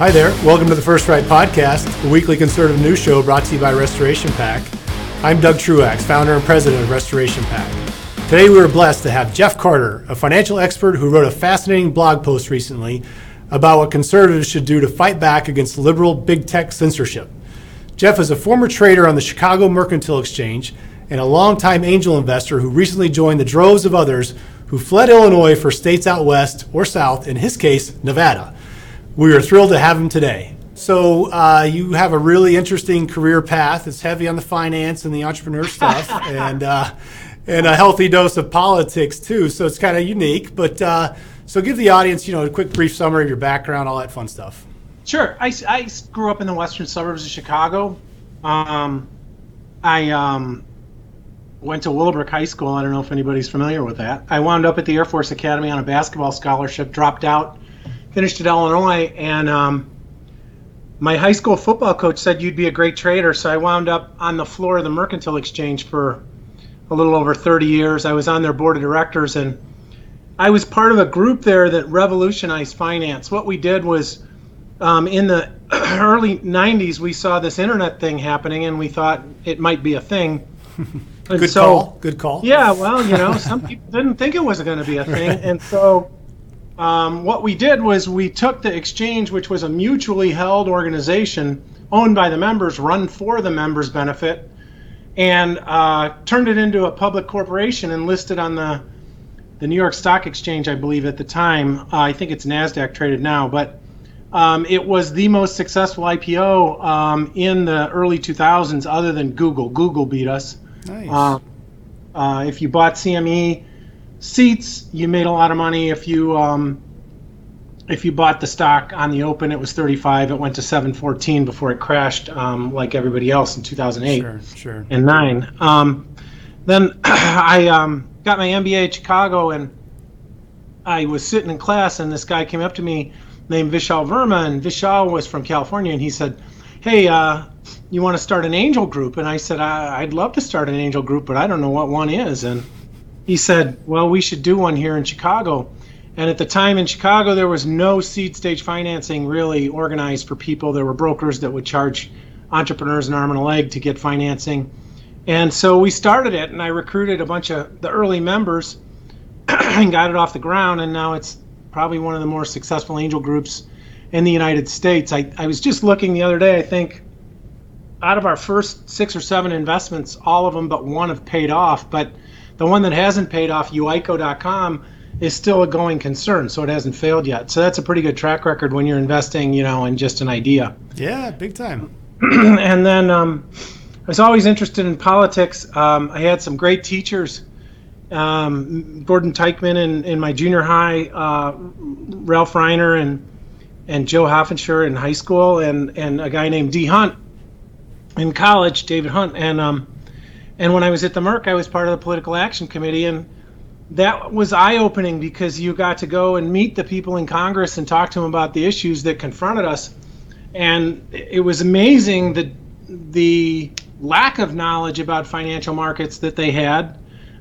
Hi there. Welcome to the First Right Podcast, a weekly conservative news show brought to you by Restoration Pack. I'm Doug Truax, founder and president of Restoration Pack. Today we were blessed to have Jeff Carter, a financial expert who wrote a fascinating blog post recently about what conservatives should do to fight back against liberal big tech censorship. Jeff is a former trader on the Chicago Mercantile Exchange and a longtime angel investor who recently joined the droves of others who fled Illinois for states out west or south, in his case, Nevada. We are thrilled to have him today. So you have a really interesting career path. It's heavy on the finance and the entrepreneur stuff, and a healthy dose of politics too. So it's kind of unique. But so give the audience, you know, a quick brief summary of your background, all that fun stuff. Sure. I grew up in the western suburbs of Chicago. I went to Willowbrook High School. I don't know if anybody's familiar with that. I wound up at the Air Force Academy on a basketball scholarship. Dropped out. Finished at Illinois, and my high school football coach said you'd be a great trader, so I wound up on the floor of the Mercantile Exchange for a little over 30 years. I was on their board of directors, and I was part of a group there that revolutionized finance. What we did was, in the early 90s, we saw this internet thing happening, and we thought it might be a thing. Good call. Yeah, well, you know, some people didn't think it was going to be a thing, right. And so... what we did was we took the exchange, which was a mutually held organization owned by the members, run for the members' benefit, and turned it into a public corporation and listed on the New York Stock Exchange, I believe, at the time. I think it's NASDAQ traded now, but it was the most successful IPO in the early 2000s, other than Google. Google beat us. Nice. If you bought CME seats, you made a lot of money. If you bought the stock on the open, it was $35. It went to $7.14 before it crashed, like everybody else in 2008 sure. and 9. Then I got my MBA at Chicago, and I was sitting in class, and this guy came up to me named Vishal Verma, and Vishal was from California, and he said, "Hey, you want to start an angel group?" And I said, "I'd love to start an angel group, but I don't know what one is." And he said, "Well, we should do one here in Chicago." And at the time in Chicago, there was no seed stage financing really organized for people. There were brokers that would charge entrepreneurs an arm and a leg to get financing. And so we started it, and I recruited a bunch of the early members and got it off the ground. And now it's probably one of the more successful angel groups in the United States. I was just looking the other day, I think out of our first 6 or 7 investments, all of them but one have paid off. But the one that hasn't paid off, uICO.com, is still a going concern, so it hasn't failed yet. So that's a pretty good track record when you're investing, you know, in just an idea. Yeah, big time. And then I was always interested in politics. I had some great teachers, Gordon Teichman in my junior high, Ralph Reiner and Joe Hoffenshire in high school, and a guy named D. Hunt in college, David Hunt, and when I was at the Merc, I was part of the Political Action Committee, and that was eye-opening because you got to go and meet the people in Congress and talk to them about the issues that confronted us. And it was amazing the lack of knowledge about financial markets that they had.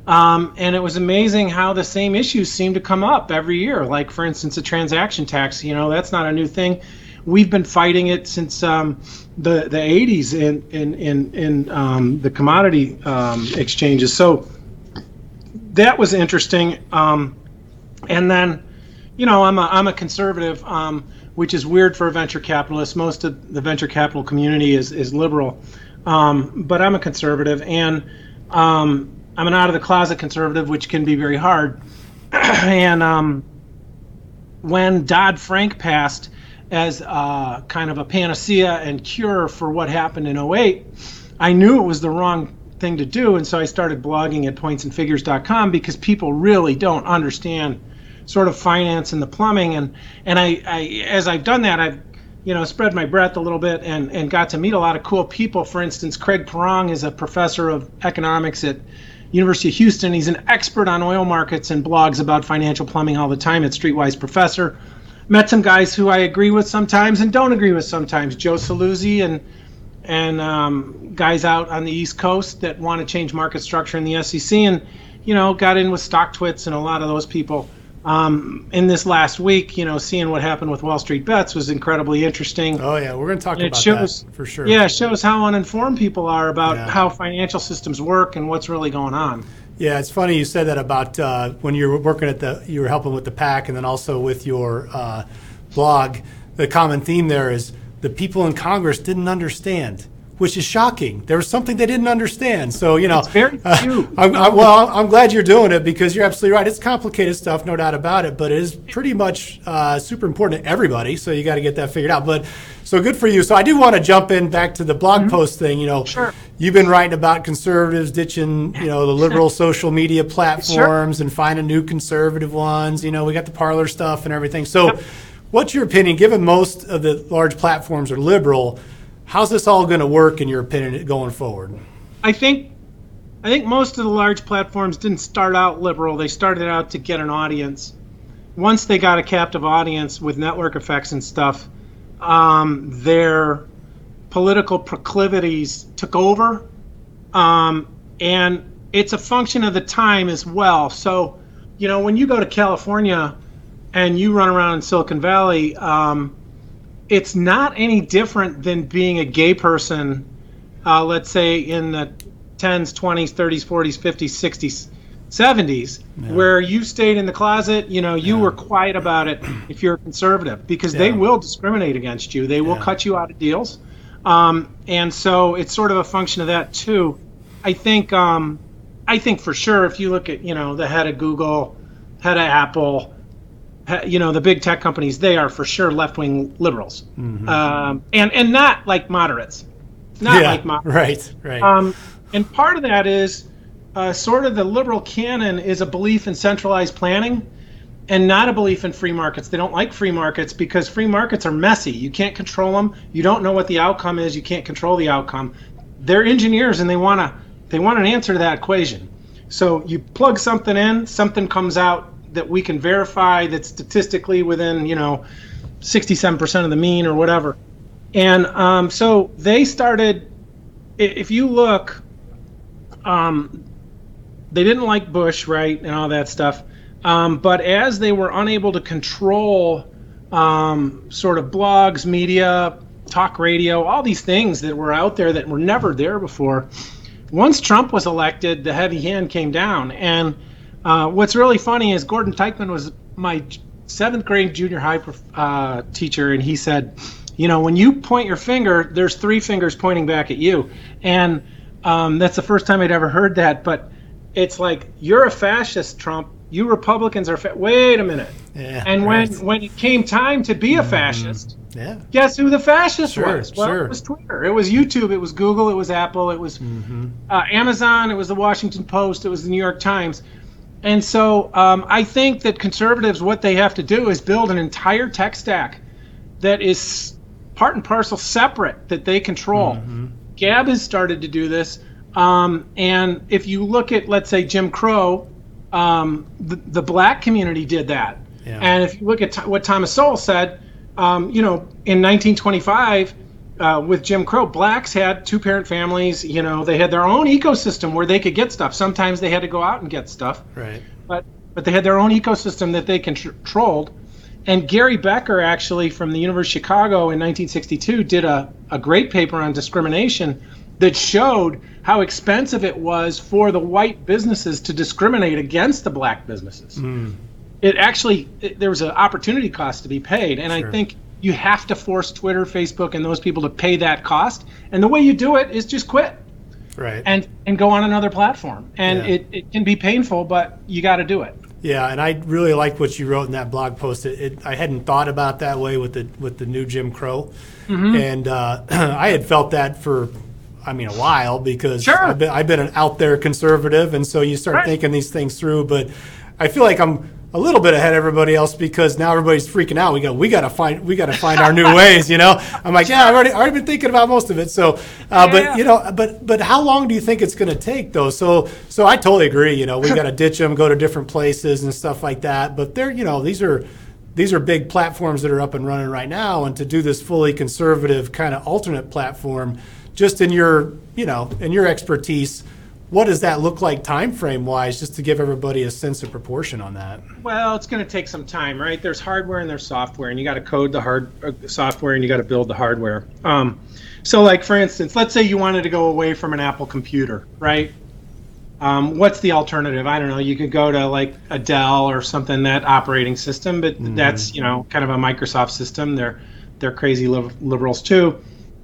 And it was amazing how the same issues seemed to come up every year. Like, for instance, a transaction tax, you know, that's not a new thing. We've been fighting it since the 80s in the commodity exchanges. So that was interesting. And then, you know, I'm a conservative, which is weird for a venture capitalist. Most of the venture capital community is liberal, but I'm a conservative, and I'm an out-of-the-closet conservative, which can be very hard. And when Dodd-Frank passed as kind of a panacea and cure for what happened in 2008, I knew it was the wrong thing to do, and so I started blogging at pointsandfigures.com because people really don't understand sort of finance and the plumbing, and I as I've done that, I've, you know, spread my breadth a little bit and got to meet a lot of cool people. For instance, Craig Pirrong is a professor of economics at University of Houston. He's an expert on oil markets and blogs about financial plumbing all the time at Streetwise Professor. Met some guys who I agree with sometimes and don't agree with sometimes. Joe Saluzzi and guys out on the East Coast that want to change market structure in the SEC, and, you know, got in with StockTwits and a lot of those people. in this last week, you know, seeing what happened with WallStreetBets was incredibly interesting. Oh yeah, we're going to talk about that for sure. Yeah, it shows how uninformed people are about how financial systems work and what's really going on. Yeah, it's funny you said that about when you were working at you were helping with the PAC and then also with your blog. The common theme there is the people in Congress didn't understand, which is shocking. There was something they didn't understand. So, you know, it's very few. I'm glad you're doing it because you're absolutely right. It's complicated stuff, no doubt about it, but it is pretty much super important to everybody. So you got to get that figured out. But so good for you. So I do want to jump in back to the blog post thing. You know, you've been writing about conservatives ditching, you know, the liberal social media platforms and finding new conservative ones. You know, we got the Parler stuff and everything. So what's your opinion, given most of the large platforms are liberal, how's this all going to work in your opinion going forward? I think most of the large platforms didn't start out liberal. They started out to get an audience. Once they got a captive audience with network effects and stuff, their political proclivities took over, and it's a function of the time as well. So, you know, when you go to California and you run around in Silicon Valley, it's not any different than being a gay person, let's say in the 10s, 20s, 30s, 40s, 50s, 60s, 70s, where you stayed in the closet, you know, you were quiet about it if you're a conservative, because they will discriminate against you. They will cut you out of deals. And so it's sort of a function of that too. I think for sure, if you look at, you know, the head of Google, head of Apple, you know, the big tech companies, they are for sure left-wing liberals, and not like moderates, right. And part of that is sort of the liberal canon is a belief in centralized planning and not a belief in free markets. They don't like free markets because free markets are messy. You can't control them. You don't know what the outcome is. You can't control the outcome. They're engineers, and they want an answer to that equation. So you plug something in, something comes out that we can verify, that's statistically within, you know, 67% of the mean or whatever. And so they started, if you look, they didn't like Bush, right, and all that stuff. But as they were unable to control sort of blogs, media, talk radio, all these things that were out there that were never there before, once Trump was elected, the heavy hand came down. And what's really funny is Gordon Teichman was my 7th grade junior high teacher, and he said, you know, when you point your finger, there's 3 fingers pointing back at you. And that's the first time I'd ever heard that, but it's like, you're a fascist, Trump. You Republicans are wait a minute. Yeah, and when it came time to be a fascist, guess who the fascist was? Well, it was Twitter. It was YouTube. It was Google. It was Apple. It was Amazon. It was the Washington Post. It was the New York Times. And so I think that conservatives, what they have to do is build an entire tech stack that is part and parcel separate, that they control. Gab has started to do this. And if you look at, let's say, Jim Crow, the black community did that. Yeah. And if you look at what Thomas Sowell said, you know, in 1925, with Jim Crow, blacks had 2-parent families. You know, they had their own ecosystem where they could get stuff. Sometimes they had to go out and get stuff. Right. But they had their own ecosystem that they controlled. And Gary Becker, actually, from the University of Chicago in 1962, did a great paper on discrimination that showed how expensive it was for the white businesses to discriminate against the black businesses. It actually, there was an opportunity cost to be paid. And I think you have to force Twitter, Facebook, and those people to pay that cost. And the way you do it is just quit, right? And go on another platform. And it can be painful, but you got to do it. Yeah, and I really like what you wrote in that blog post. I hadn't thought about that way with the new Jim Crow, and I had felt that for, I mean, a while, because I've been an out there conservative, and so you start thinking these things through. But I feel like I'm a little bit ahead of everybody else, because now everybody's freaking out. We got to find our new ways, you know. I'm like, yeah, I've already been thinking about most of it. So, but you know, but how long do you think it's going to take though? So I totally agree. You know, we got to ditch them, go to different places and stuff like that. But they're, you know, these are big platforms that are up and running right now, and to do this fully conservative kind of alternate platform, just in your expertise, what does that look like time frame wise, just to give everybody a sense of proportion on that? Well, it's going to take some time, right? There's hardware and there's software, and you got to code the software and you got to build the hardware. So like, for instance, let's say you wanted to go away from an Apple computer, right? What's the alternative? I don't know. You could go to like a Dell or something, that operating system, but that's, you know, kind of a Microsoft system. They're crazy liberals too.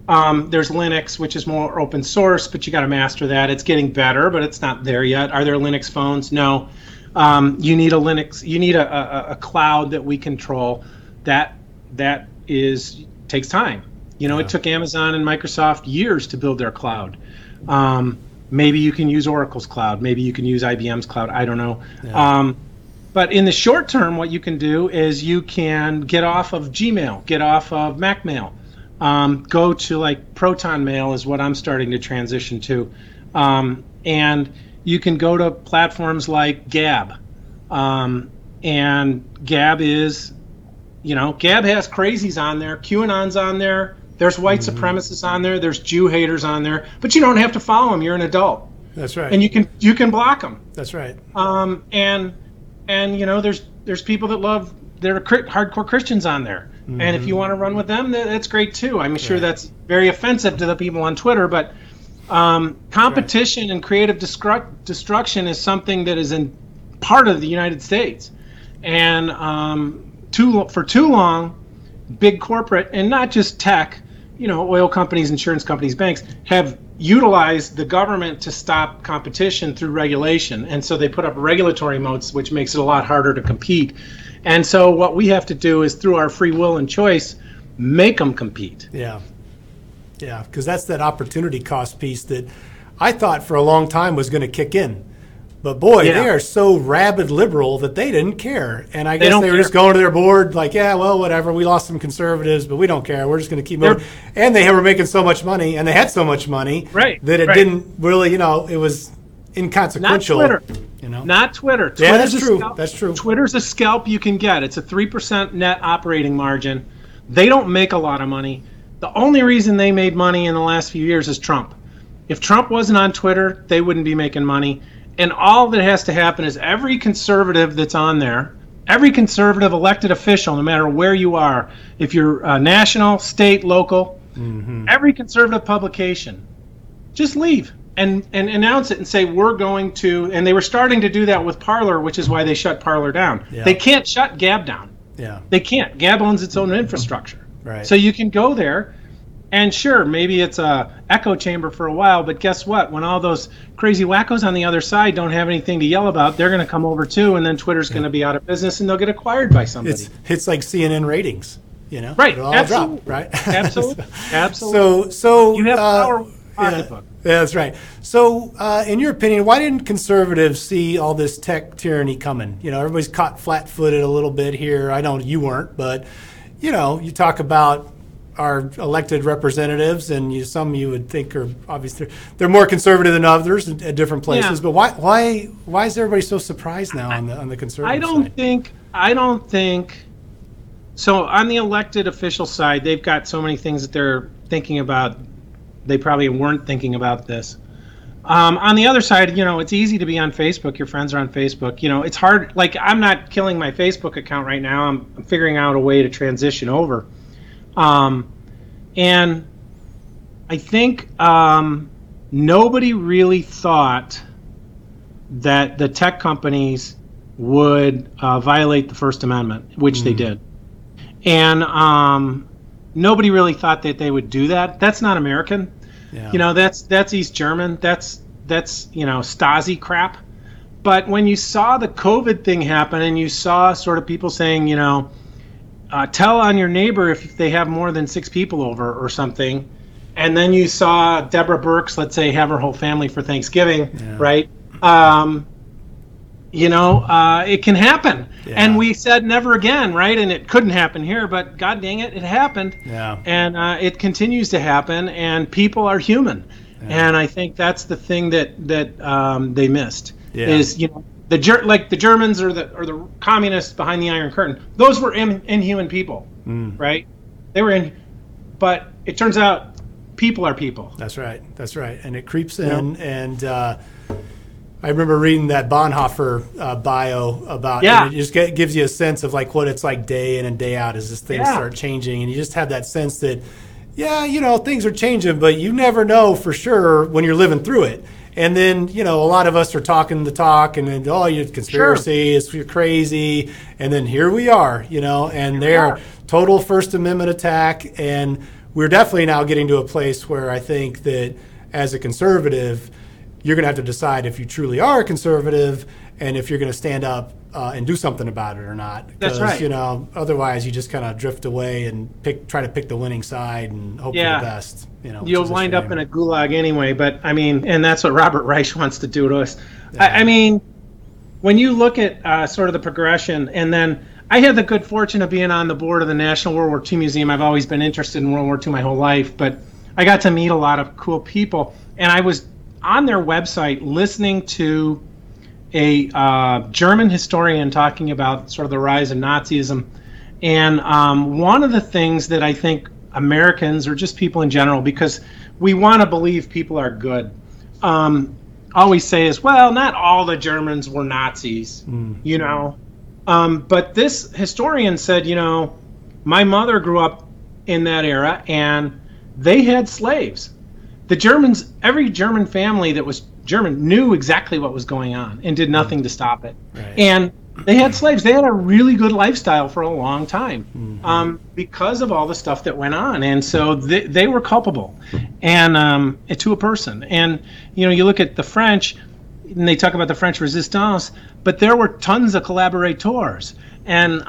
There's Linux, which is more open source, but you got to master that. It's getting better, but it's not there yet. Are there Linux phones? No. You need a Linux. You need a cloud that we control. That is takes time. You know, it took Amazon and Microsoft years to build their cloud. Maybe you can use Oracle's cloud. Maybe you can use IBM's cloud. I don't know. Yeah. But in the short term, what you can do is you can get off of Gmail, get off of MacMail. Go to like Proton Mail is what I'm starting to transition to. And you can go to platforms like Gab. And Gab is, you know, Gab has crazies on there. QAnon's on there. There's white supremacists on there. There's Jew haters on there. But you don't have to follow them. You're an adult. That's right. And you can block them. That's right. And you know, there's people that love, there are hardcore Christians on there. And if you want to run with them, that's great too. I'm sure that's very offensive to the people on Twitter, but competition and creative destruction is something that is in part of the United States. And for too long, big corporate, and not just tech, you know, oil companies, insurance companies, banks, have utilized the government to stop competition through regulation. And so they put up regulatory moats, which makes it a lot harder to compete. And so what we have to do is, through our free will and choice, make them compete. Yeah, because that's that opportunity cost piece that I thought for a long time was going to kick in. But boy, they are so rabid liberal that they didn't care. And I guess they were just going to their board like, yeah, well, whatever. We lost some conservatives, but we don't care. We're just going to keep moving. And they were making so much money, and they had so much money that it didn't really, you know, it was inconsequential. Not Twitter. You know? Not Twitter. Yeah, that's true. That's true. Twitter's a scalp you can get. It's a 3% net operating margin. They don't make a lot of money. The only reason they made money in the last few years is Trump. If Trump wasn't on Twitter, they wouldn't be making money. And all that has to happen is every conservative that's on there, every conservative elected official, no matter where you are, if you're national, state, local, every conservative publication, just leave. And announce it and say, we're going to, and they were starting to do that with Parler, which is why they shut Parler down. Yeah. They can't shut Gab down. Yeah. They can't. Gab owns its own infrastructure. Right. So you can go there, and sure, maybe it's a echo chamber for a while, but guess what? When all those crazy wackos on the other side don't have anything to yell about, they're going to come over too, and then Twitter's going to be out of business, and they'll get acquired by somebody. It's like CNN ratings, you know? Right. It'll all drop, right? Absolutely. Absolutely. So you have power. Yeah, that's right. So, in your opinion, why didn't conservatives see all this tech tyranny coming? You know, everybody's caught flat-footed a little bit here. I know you weren't, but, you know, you talk about our elected representatives, and some you would think are obviously they're more conservative than others at different places. Yeah. But why is everybody so surprised now on the conservative side? I don't think. So on the elected official side, they've got so many things that they're thinking about. They probably weren't thinking about this. On the other side, you know, it's easy to be on Facebook. Your friends are on Facebook. You know, it's hard. Like, I'm not killing my Facebook account right now. I'm figuring out a way to transition over. And I think nobody really thought that the tech companies would violate the First Amendment, which they did. And nobody really thought that they would do that. That's not American. Yeah. You know, that's East German. That's you know, Stasi crap. But when you saw the COVID thing happen and you saw sort of people saying, you know, tell on your neighbor if they have more than 6 people over or something, and then you saw Deborah Birx, let's say, have her whole family for Thanksgiving, right? You know, it can happen. Yeah. And we said never again, right? And it couldn't happen here, but God dang it happened. Yeah. And it continues to happen, and people are human. Yeah. And I think that's the thing that they missed is, you know, the Germans or the communists behind the Iron Curtain, those were inhuman people, right? They were but it turns out people are people. That's right. That's right. And it creeps in. Yep. And I remember reading that Bonhoeffer bio about and it just gives you a sense of like what it's like day in and day out as this thing start changing. And you just have that sense that, yeah, you know, things are changing, but you never know for sure when you're living through it. And then, you know, a lot of us are talking the talk and then, oh, you're conspiracy, you're crazy. And then here we are, you know, and they're total First Amendment attack. And we're definitely now getting to a place where I think that as a conservative, you're going to have to decide if you truly are a conservative and if you're going to stand up and do something about it or not. That's right. You know, otherwise you just kind of drift away and try to pick the winning side and hope for the best. You know, you'll wind up in a gulag anyway. But I mean, and that's what Robert Reich wants to do to us. Yeah. I mean, when you look at sort of the progression, and then I had the good fortune of being on the board of the National World War II Museum. I've always been interested in World War II my whole life, but I got to meet a lot of cool people, and I was on their website listening to a German historian talking about sort of the rise of Nazism. And one of the things that I think Americans, or just people in general, because we want to believe people are good, always say is, well, not all the Germans were Nazis, you know. But this historian said, you know, my mother grew up in that era and they had slaves. The Germans, every German family that was German knew exactly what was going on and did nothing to stop it. Right. And they had slaves. They had a really good lifestyle for a long time because of all the stuff that went on. And so they were culpable and to a person. And, you know, you look at the French and they talk about the French resistance, but there were tons of collaborateurs. And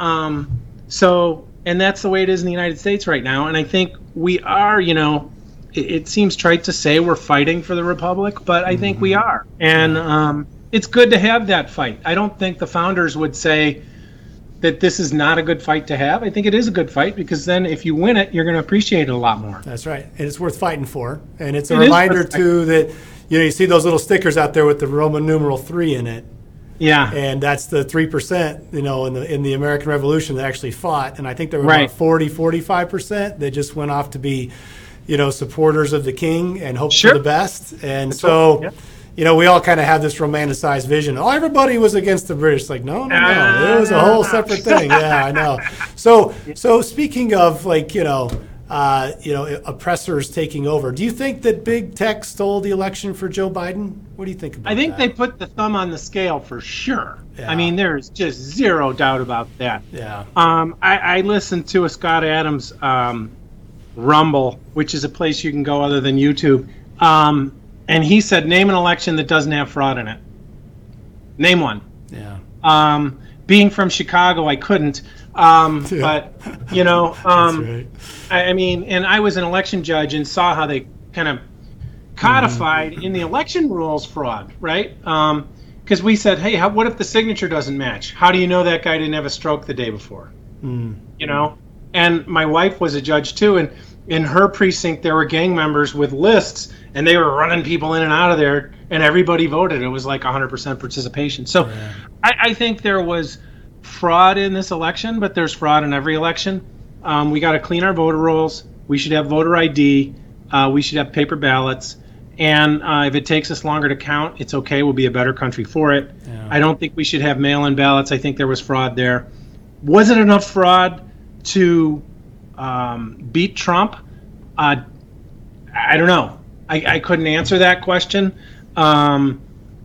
so that's the way it is in the United States right now. And I think we are, you know, it seems trite to say we're fighting for the republic, but I think we are. And it's good to have that fight. I don't think the founders would say that this is not a good fight to have. I think it is a good fight because then if you win it, you're going to appreciate it a lot more. That's right. And it's worth fighting for. And it's a reminder, too, that, you know, you see those little stickers out there with the Roman numeral 3 in it. Yeah. And that's the 3%, you know, in the American Revolution that actually fought. And I think there were about 45% that just went off to be, you know, supporters of the king and hope for the best. And that's so, you know, we all kind of have this romanticized vision. Oh, everybody was against the British. Like, no. It was a whole separate thing. Yeah, I know. So speaking of, like, you know, oppressors taking over, do you think that big tech stole the election for Joe Biden? What do you think about that? I think they put the thumb on the scale for sure. Yeah. I mean, there's just zero doubt about that. Yeah. I listened to a Scott Adams Rumble, which is a place you can go other than YouTube, and he said, name an election that doesn't have fraud in it. Name one. Yeah. Being from Chicago, I couldn't. But you know, right. I mean, and I was an election judge and saw how they kind of codified in the election rules fraud, right? Because we said, hey, what if the signature doesn't match? How do you know that guy didn't have a stroke the day before? You know. And my wife was a judge too, and in her precinct there were gang members with lists, and they were running people in and out of there, and everybody voted. It was like 100% participation. So yeah. I think there was fraud in this election, but there's fraud in every election. We got to clean our voter rolls. We should have voter ID. We should have paper ballots. And if it takes us longer to count, it's okay. We'll be a better country for it. Yeah. I don't think we should have mail-in ballots. I think there was fraud there. Was it enough fraud to beat Trump? I don't know. I couldn't answer that question.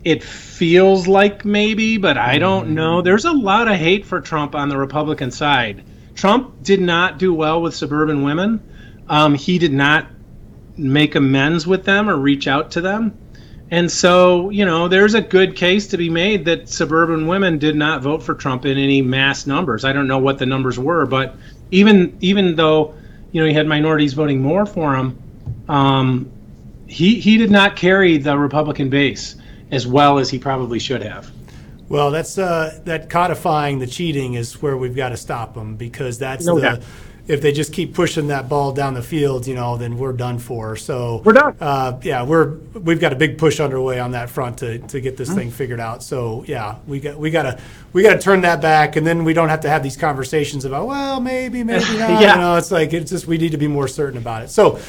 It feels like maybe, but I don't know. There's a lot of hate for Trump on the Republican side. Trump did not do well with suburban women. He did not make amends with them or reach out to them. And so, you know, there's a good case to be made that suburban women did not vote for Trump in any mass numbers. I don't know what the numbers were, but even though, you know, he had minorities voting more for him, he did not carry the Republican base as well as he probably should have. Well, that's that codifying the cheating is where we've got to stop them, because that's doubt. If they just keep pushing that ball down the field, you know, then we're done for. So we're done. We've got a big push underway on that front to get this thing figured out. So yeah, we gotta turn that back, and then we don't have to have these conversations about, well, maybe not. Yeah. You know, it's like, it's just, we need to be more certain about it. So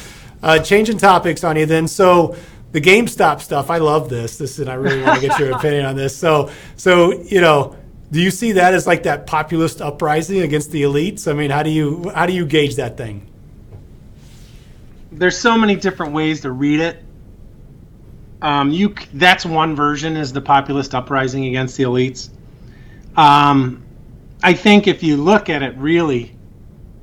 Changing topics on you then. So the GameStop stuff, I love this. And I really want to get your opinion on this. So you know, do you see that as like that populist uprising against the elites? I mean, how do you gauge that thing? There's so many different ways to read it. That's one version, is the populist uprising against the elites. I think if you look at it, really,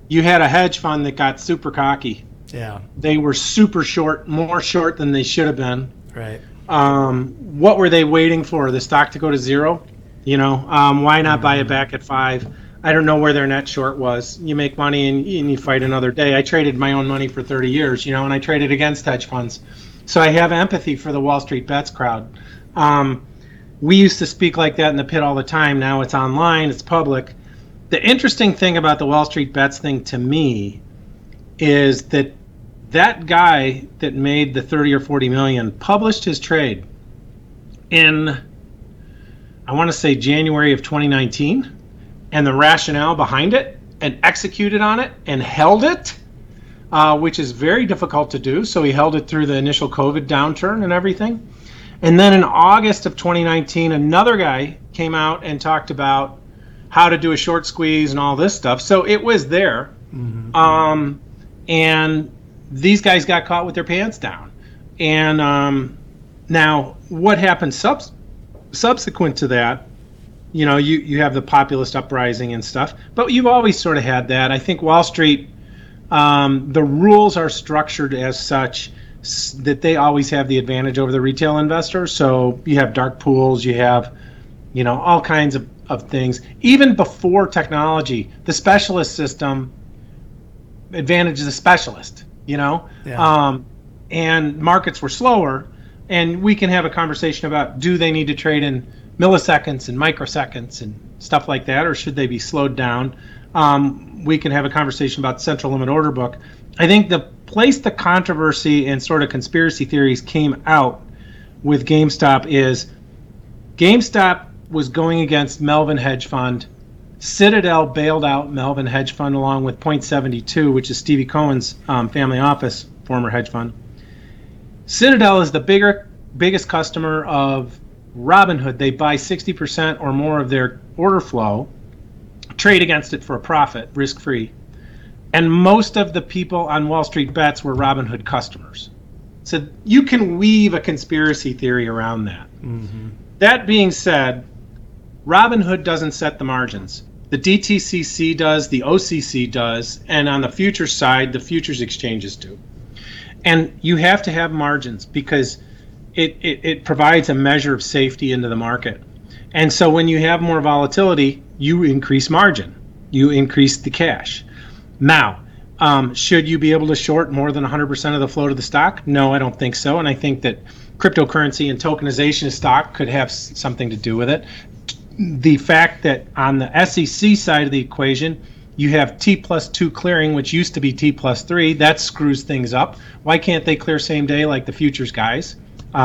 you had a hedge fund that got super cocky. Yeah. They were super short, more short than they should have been. Right. What were they waiting for? The stock to go to zero? You know, why not buy it back at $5? I don't know where their net short was. You make money and you fight another day. I traded my own money for 30 years, you know, and I traded against hedge funds. So I have empathy for the WallStreetBets crowd. We used to speak like that in the pit all the time. Now it's online, it's public. The interesting thing about the WallStreetBets thing to me is that that guy that made the 30 or 40 million published his trade in, I want to say, January of 2019, and the rationale behind it, and executed on it, and held it, which is very difficult to do. So he held it through the initial COVID downturn and everything. And then in August of 2019, another guy came out and talked about how to do a short squeeze and all this stuff. So it was there. Mm-hmm. And these guys got caught with their pants down. And now what happened subsequent to that, you know, you have the populist uprising and stuff, but you've always sort of had that. I think Wall Street, the rules are structured as such that they always have the advantage over the retail investor. So you have dark pools, you have, you know, all kinds of things. Even before technology, the specialist system advantages the specialist, you know? Yeah. And markets were slower, and we can have a conversation about, do they need to trade in milliseconds and microseconds and stuff like that, or should they be slowed down? We can have a conversation about central limit order book. I think the place the controversy and sort of conspiracy theories came out with GameStop is GameStop was going against Melvin Hedge Fund. Citadel bailed out Melvin Hedge Fund along with Point72, which is Stevie Cohen's family office, former hedge fund. Citadel is the biggest customer of Robinhood. They buy 60% or more of their order flow, trade against it for a profit, risk-free. And most of the people on WallStreetBets were Robinhood customers. So you can weave a conspiracy theory around that. Mm-hmm. That being said, Robinhood doesn't set the margins. The DTCC does, the OCC does, and on the futures side, the futures exchanges do. And you have to have margins because it provides a measure of safety into the market. And so when you have more volatility, you increase margin. You increase the cash. Now, should you be able to short more than 100% of the float of the stock? No, I don't think so. And I think that cryptocurrency and tokenization of stock could have something to do with it. The fact that on the SEC side of the equation, you have T+2 clearing, which used to be T+3. That screws things up. Why can't they clear same day like the futures guys?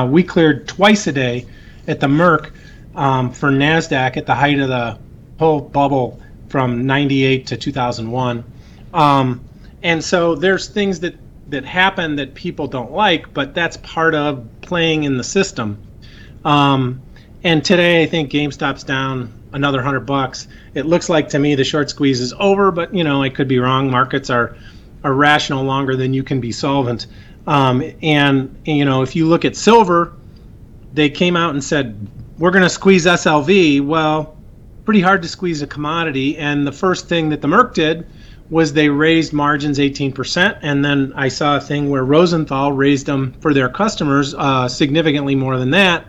We cleared twice a day at the Merc for NASDAQ at the height of the whole bubble from 98 to 2001. And so there's things that happen that people don't like, but that's part of playing in the system. And today I think GameStop's down another $100. It looks like to me the short squeeze is over, but you know, I could be wrong. Markets are rational longer than you can be solvent. And you know, if you look at silver, they came out and said, we're going to squeeze SLV. Well, pretty hard to squeeze a commodity. And the first thing that the Merc did was they raised margins 18%. And then I saw a thing where Rosenthal raised them for their customers significantly more than that.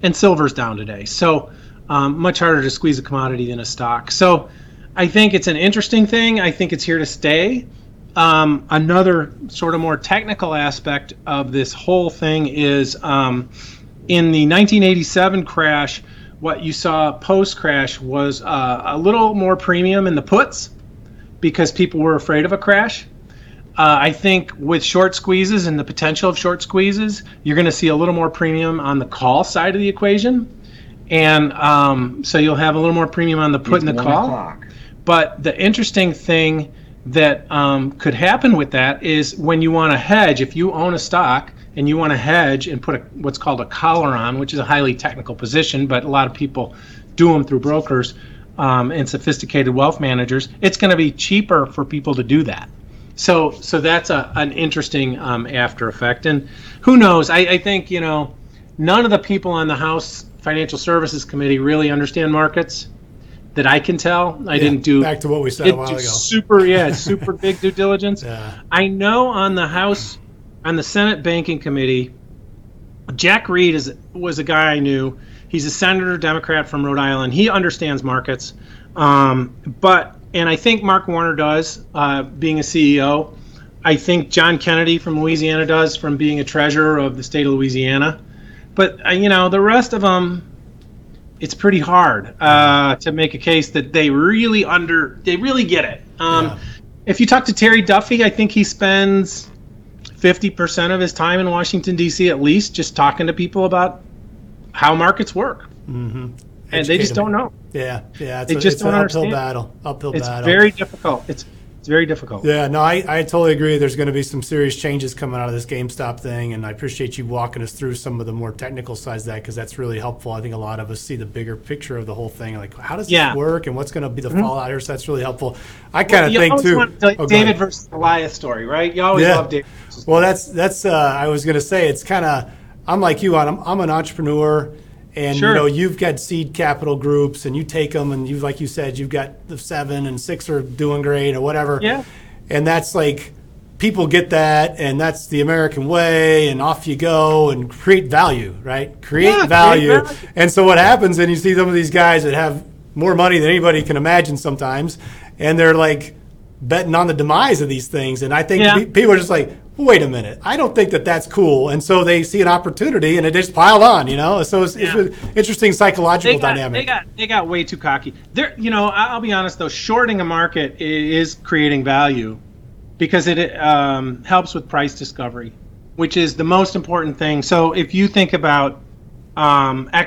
And silver's down today. So much harder to squeeze a commodity than a stock. So I think it's an interesting thing. I think it's here to stay. Another sort of more technical aspect of this whole thing is in the 1987 crash, what you saw post-crash was a little more premium in the puts because people were afraid of a crash. I think with short squeezes and the potential of short squeezes, you're going to see a little more premium on the call side of the equation. And so you'll have a little more premium on the put and the call. But the interesting thing that could happen with that is when you want to hedge, if you own a stock and you want to hedge and put a, what's called a collar on, which is a highly technical position, but a lot of people do them through brokers and sophisticated wealth managers, it's going to be cheaper for people to do that. So that's an interesting after effect. And who knows? I think, you know, none of the people on the House Financial Services Committee really understand markets that I can tell. I didn't do back to what we said a while ago. Super big due diligence. Yeah. I know on the Senate Banking Committee, Jack Reed was a guy I knew. He's a senator, Democrat from Rhode Island. He understands markets, and I think Mark Warner does, being a CEO. I think John Kennedy from Louisiana does, from being a treasurer of the state of Louisiana. But you know, the rest of them, it's pretty hard to make a case that they really get it. If you talk to Terry Duffy, I think he spends 50% of his time in Washington, D.C. at least, just talking to people about how markets work. Mm-hmm. And they just don't know. Yeah, it's an uphill battle. It's very difficult. It's very difficult. Yeah, no, I totally agree. There's going to be some serious changes coming out of this GameStop thing, and I appreciate you walking us through some of the more technical sides of that, because that's really helpful. I think a lot of us see the bigger picture of the whole thing, like how does this work and what's going to be the fallout here. So that's really helpful. I kind of think too. David versus Goliath story, right? You always love David. Well, that's. I was going to say it's kind of. I'm like you, Adam. I'm an entrepreneur. And, you know, you've got seed capital groups and you take them and you've, like you said, you've got the 7 and 6 are doing great or whatever. Yeah. And that's like people get that and that's the American way and off you go and create value, right? Create value. And so what happens, and you see some of these guys that have more money than anybody can imagine sometimes, and they're like betting on the demise of these things. And I think people are just like, wait a minute, I don't think that that's cool. And so they see an opportunity and it just piled on, you know? So it's an interesting psychological dynamic. They got way too cocky. You know, I'll be honest though, shorting a market is creating value because it helps with price discovery, which is the most important thing. So if you think about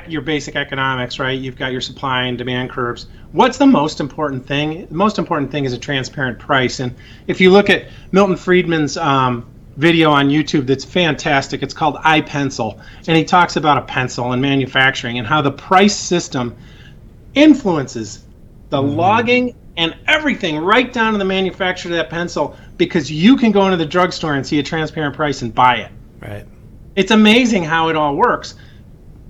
your basic economics, right? You've got your supply and demand curves. What's the most important thing? The most important thing is a transparent price. And if you look at Milton Friedman's video on YouTube that's fantastic. It's called iPencil, and he talks about a pencil and manufacturing and how the price system influences the logging and everything right down to the manufacturer of that pencil, because you can go into the drugstore and see a transparent price and buy it. Right. It's amazing how it all works,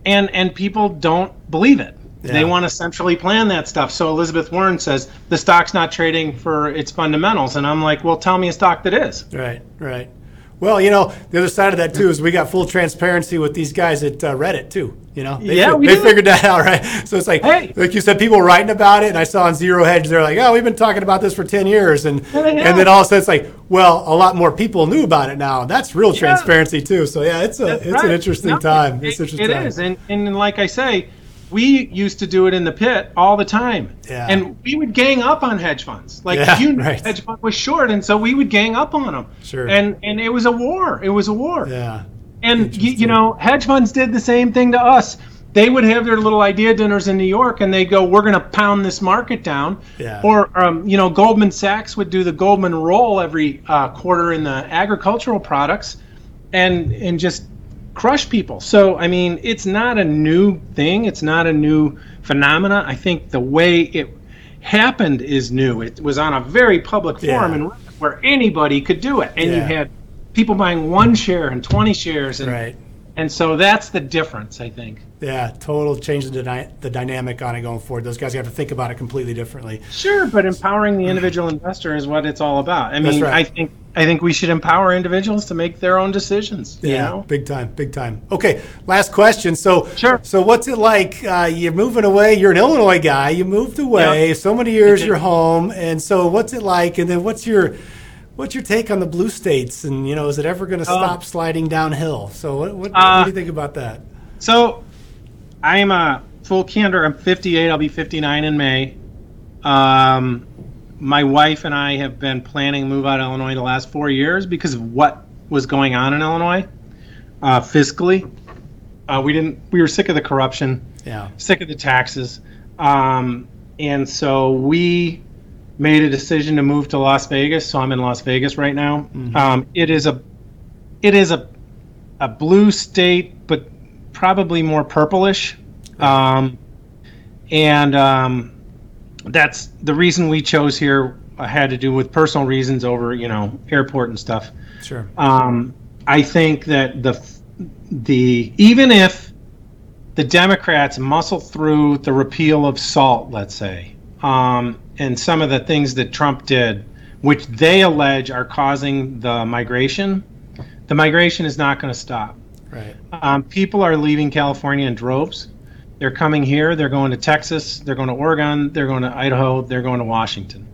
and people don't believe it. Yeah. They want to centrally plan that stuff. So Elizabeth Warren says the stock's not trading for its fundamentals, and I'm like, well, tell me a stock that is. Right. Well, you know, the other side of that, too, is we got full transparency with these guys at Reddit, too. You know, they figured that out, right? So it's like, like you said, people writing about it. And I saw on Zero Hedge, they're like, oh, we've been talking about this for 10 years. And then all of a sudden it's like, well, a lot more people knew about it now. That's real transparency, too. So, yeah, it's an interesting time. It is. And like I say, we used to do it in the pit all the time. Yeah. And we would gang up on hedge funds. Hedge fund was short, and so we would gang up on them. Sure. And it was a war. Yeah. And, you know, hedge funds did the same thing to us. They would have their little idea dinners in New York, and they'd go, we're going to pound this market down. Yeah. Or, you know, Goldman Sachs would do the Goldman roll every quarter in the agricultural products and just crush people. So, I mean, it's not a new thing. It's not a new phenomena. I think the way it happened is new. It was on a very public forum and where anybody could do it. And you had people buying 1 share and 20 shares. And so that's the difference, I think. Yeah, total change in the dynamic on it going forward. Those guys have to think about it completely differently. Sure, but empowering the individual investor is what it's all about. I mean, right. I think we should empower individuals to make their own decisions. Yeah, you know? Big time. Okay, last question. So what's it like? You're moving away. You're an Illinois guy. You moved away. Yeah. So many years you're home. And so what's it like? And then what's your take on the blue states? And, you know, is it ever going to stop sliding downhill? So what do you think about that? So I am a full candor. I'm 58. I'll be 59 in May. My wife and I have been planning a move out of Illinois the last 4 years because of what was going on in Illinois fiscally. We were sick of the corruption, sick of the taxes. And so we made a decision to move to Las Vegas, so I'm in Las Vegas right now. Mm-hmm. It is a blue state, but probably more purplish. That's the reason we chose here. I had to do with personal reasons over, airport and stuff. Sure. I think that the even if the Democrats muscle through the repeal of SALT, let's say, and some of the things that Trump did, which they allege are causing the migration is not going to stop. Right. People are leaving California in droves. They're coming here. They're going to Texas. They're going to Oregon. They're going to Idaho. They're going to Washington.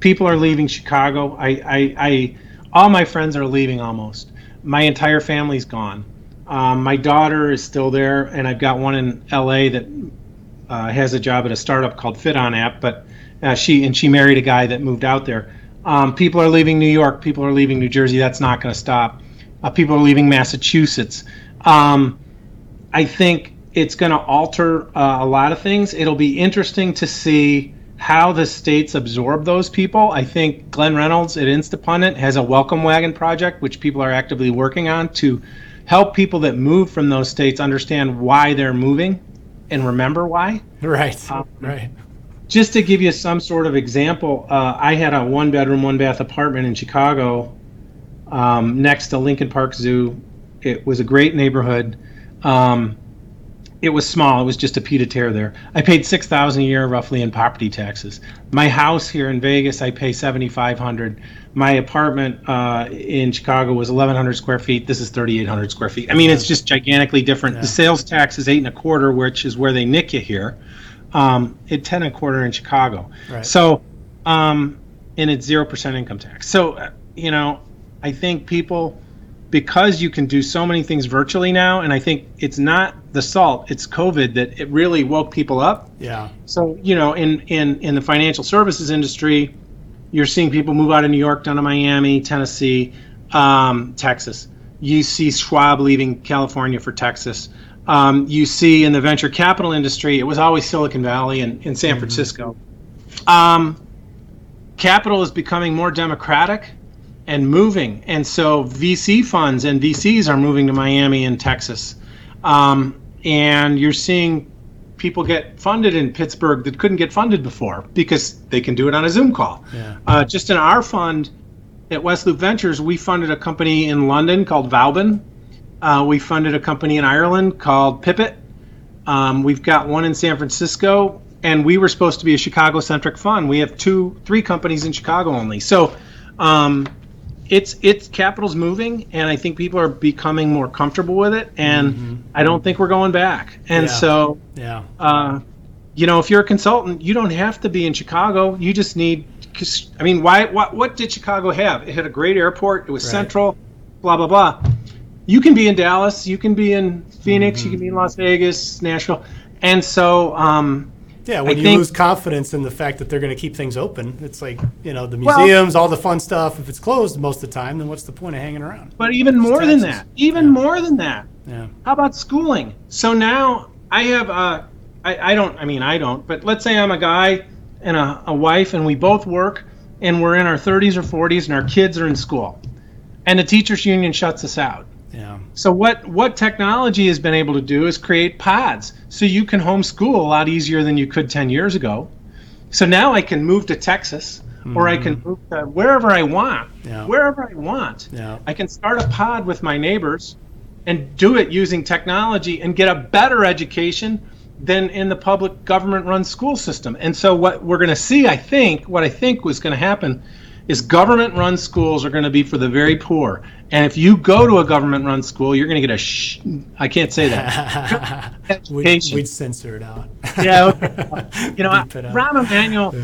People are leaving Chicago. I all my friends are leaving almost. My entire family's gone. My daughter is still there, and I've got one in LA that has a job at a startup called FitOn App, but she married a guy that moved out there. People are leaving New York. People are leaving New Jersey. That's not going to stop. People are leaving Massachusetts. I think it's going to alter a lot of things. It'll be interesting to see how the states absorb those people. I think Glenn Reynolds at Instapundit has a welcome wagon project, which people are actively working on to help people that move from those states understand why they're moving and remember why. Right, right. Just to give you some sort of example, I had a one-bedroom, one-bath apartment in Chicago next to Lincoln Park Zoo. It was a great neighborhood. It was small. It was just a pied à terre there. I paid $6,000 a year roughly in property taxes. My house here in Vegas, I pay $7,500. My apartment in Chicago was 1,100 square feet. This is 3,800 square feet. I mean, it's just gigantically different. Yeah. The sales tax is 8.25, which is where they nick you here. At 10.25 in Chicago. Right. So, and it's 0% income tax. So, I think people, because you can do so many things virtually now, and I think it's not the SALT, it's COVID that it really woke people up. Yeah. So, in the financial services industry, you're seeing people move out of New York, down to Miami, Tennessee, Texas. You see Schwab leaving California for Texas. You see in the venture capital industry, it was always Silicon Valley and San Francisco. Capital is becoming more democratic and moving. And so VC funds and VCs are moving to Miami and Texas. And you're seeing people get funded in Pittsburgh that couldn't get funded before because they can do it on a Zoom call. Yeah. Just in our fund at West Loop Ventures, we funded a company in London called Valbin. We funded a company in Ireland called Pipit. We've got one in San Francisco, and we were supposed to be a Chicago-centric fund. We have 3 companies in Chicago only. So it's capital's moving, and I think people are becoming more comfortable with it, and I don't think we're going back. And if you're a consultant, you don't have to be in Chicago. You just need, what did Chicago have? It had a great airport. It was central, blah, blah, blah. You can be in Dallas, you can be in Phoenix, you can be in Las Vegas, Nashville. And so, when you lose confidence in the fact that they're going to keep things open, it's like, the museums, all the fun stuff, if it's closed most of the time, then what's the point of hanging around? But even more than that, how about schooling? So now I have but let's say I'm a guy and a wife and we both work and we're in our 30s or 40s and our kids are in school and the teachers union shuts us out. Yeah. So what technology has been able to do is create pods. So you can homeschool a lot easier than you could 10 years ago. So now I can move to Texas or I can move to wherever I want. Yeah. Wherever I want. Yeah. I can start a pod with my neighbors and do it using technology and get a better education than in the public government-run school system. And so what we're going to see, what I think was going to happen is government-run schools are going to be for the very poor. And if you go to a government-run school, you're going to get I can't say that. We'd censor it out. Yeah. Okay. Rahm Emanuel,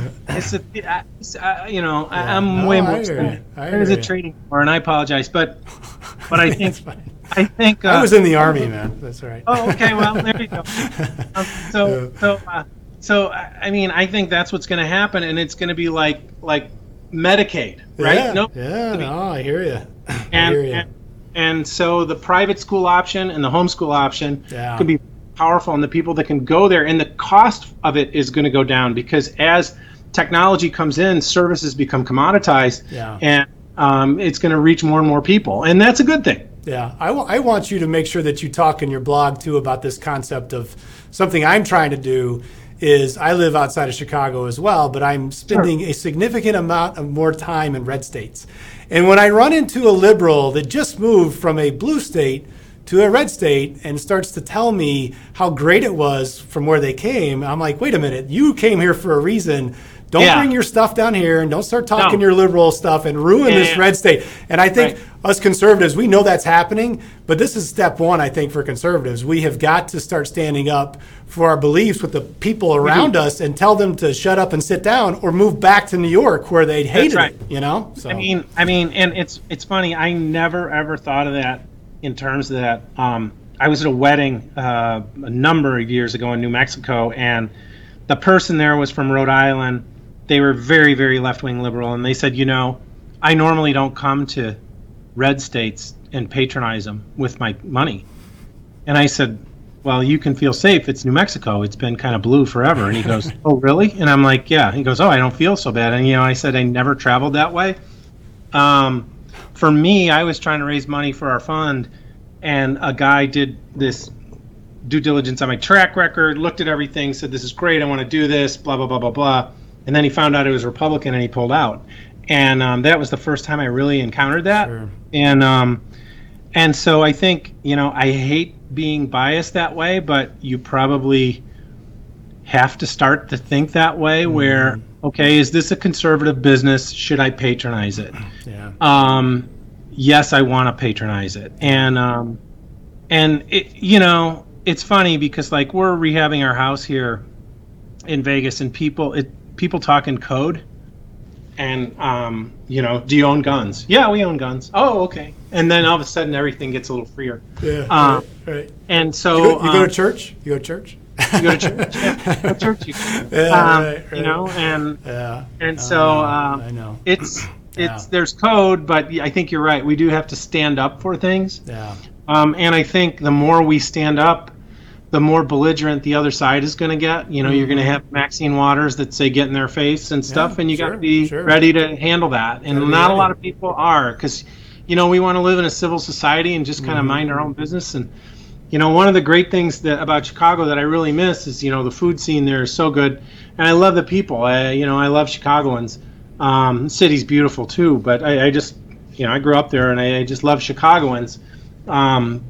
I'm way more than that. There's a trading war, and I apologize. But I think... I think I was in the Army, man. That's all right. Oh, okay. Well, there you go. I think that's what's going to happen, and it's going to be like Medicaid, right? Yeah, no, yeah, I hear you. And so the private school option and the homeschool option could be powerful, and the people that can go there, and the cost of it is going to go down because as technology comes in, services become commoditized, and it's going to reach more and more people. And that's a good thing. Yeah, I want you to make sure that you talk in your blog, too, about this concept of something I'm trying to do is I live outside of Chicago as well, but I'm spending a significant amount of more time in red states. And when I run into a liberal that just moved from a blue state to a red state and starts to tell me how great it was from where they came, I'm like, wait a minute, you came here for a reason. Don't bring your stuff down here and don't start talking your liberal stuff and ruin this red state. And I think us conservatives, we know that's happening, but this is step one, I think, for conservatives. We have got to start standing up for our beliefs with the people around us and tell them to shut up and sit down or move back to New York where they hated it, you know? So. I mean, and it's funny. I never, ever thought of that in terms of that. I was at a wedding a number of years ago in New Mexico, and the person there was from Rhode Island. They were very, very left-wing liberal, and they said, you know, I normally don't come to red states and patronize them with my money. And I said, well, you can feel safe. It's New Mexico. It's been kind of blue forever. And he goes, oh, really? And I'm like, yeah. He goes, oh, I don't feel so bad. And, you know, I said, I never traveled that way. For me, I was trying to raise money for our fund, and a guy did this due diligence on my track record, looked at everything, said, this is great. I want to do this, blah, blah, blah, blah, blah. And then he found out it was Republican and he pulled out. And that was the first time I really encountered that. Sure. And so I think, you know, I hate being biased that way, but you probably have to start to think that way where, okay, is this a conservative business? Should I patronize it? Yeah. Yes, I want to patronize it. And it, you know, it's funny because like we're rehabbing our house here in Vegas and people talk in code and, you know, do you own guns? Yeah, we own guns. Oh, okay. And then all of a sudden everything gets a little freer. Yeah. Right. And so you go to church? You go to church? You go to church? Yeah. What church you go to? Yeah, right. You know, and, I know. There's code, but I think you're right. We do have to stand up for things. Yeah. And I think the more we stand up, the more belligerent the other side is going to get. You know, you're going to have Maxine Waters that say get in their face and stuff, and you got to be ready to handle that. And not a lot of people are because, you know, we want to live in a civil society and just kind of mind our own business. And, you know, one of the great things that about Chicago that I really miss is, you know, the food scene there is so good. And I love the people. I love Chicagoans. The city's beautiful, too. But I just, you know, I grew up there, and I just love Chicagoans.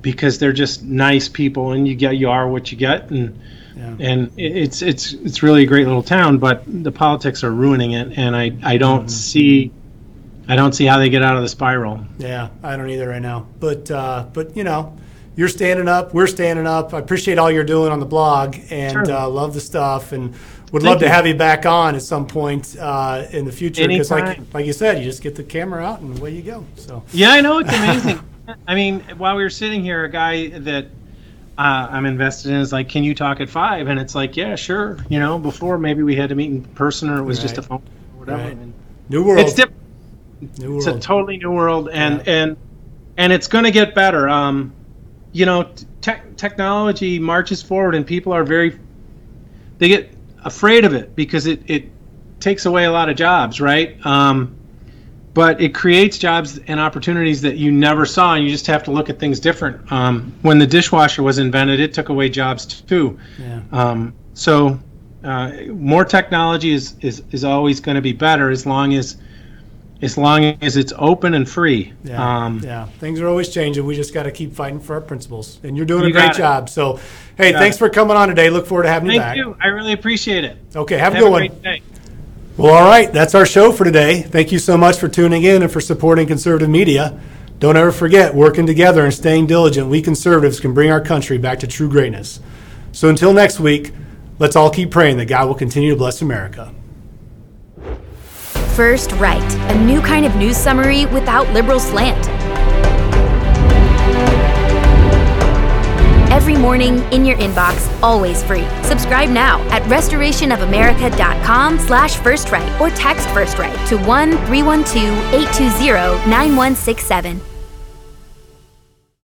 Because they're just nice people, and you are what you get, and it's really a great little town. But the politics are ruining it, and I don't see how they get out of the spiral. Yeah, I don't either right now. But you know, you're standing up, we're standing up. I appreciate all you're doing on the blog, and love the stuff, and would love to have you back on at some point in the future. Because like you said, you just get the camera out and away you go. So yeah, I know, it's amazing. I mean, while we were sitting here, a guy that I'm invested in is like, can you talk at 5? And it's like, yeah, sure. You know, before maybe we had to meet in person or it was just a phone or whatever. Right. I mean, new world. It's different. It's a totally new world. And and it's going to get better. You know, technology marches forward and people are they get afraid of it because it takes away a lot of jobs, right? But it creates jobs and opportunities that you never saw, and you just have to look at things different. When the dishwasher was invented, it took away jobs too. Yeah. So more technology is always going to be better as long as it's open and free. Yeah. Things are always changing. We just got to keep fighting for our principles, and you're doing a great job. So, hey, thanks for coming on today. Look forward to having you back. Thank you. I really appreciate it. Okay, have a good one. Great day. Well, all right, that's our show for today. Thank you so much for tuning in and for supporting conservative media. Don't ever forget, working together and staying diligent, we conservatives can bring our country back to true greatness. So until next week, let's all keep praying that God will continue to bless America. First Right, a new kind of news summary without liberal slant. Every morning in your inbox, always free. Subscribe now at restorationofamerica.com/firstright or text First Right to 1-312-820-9167.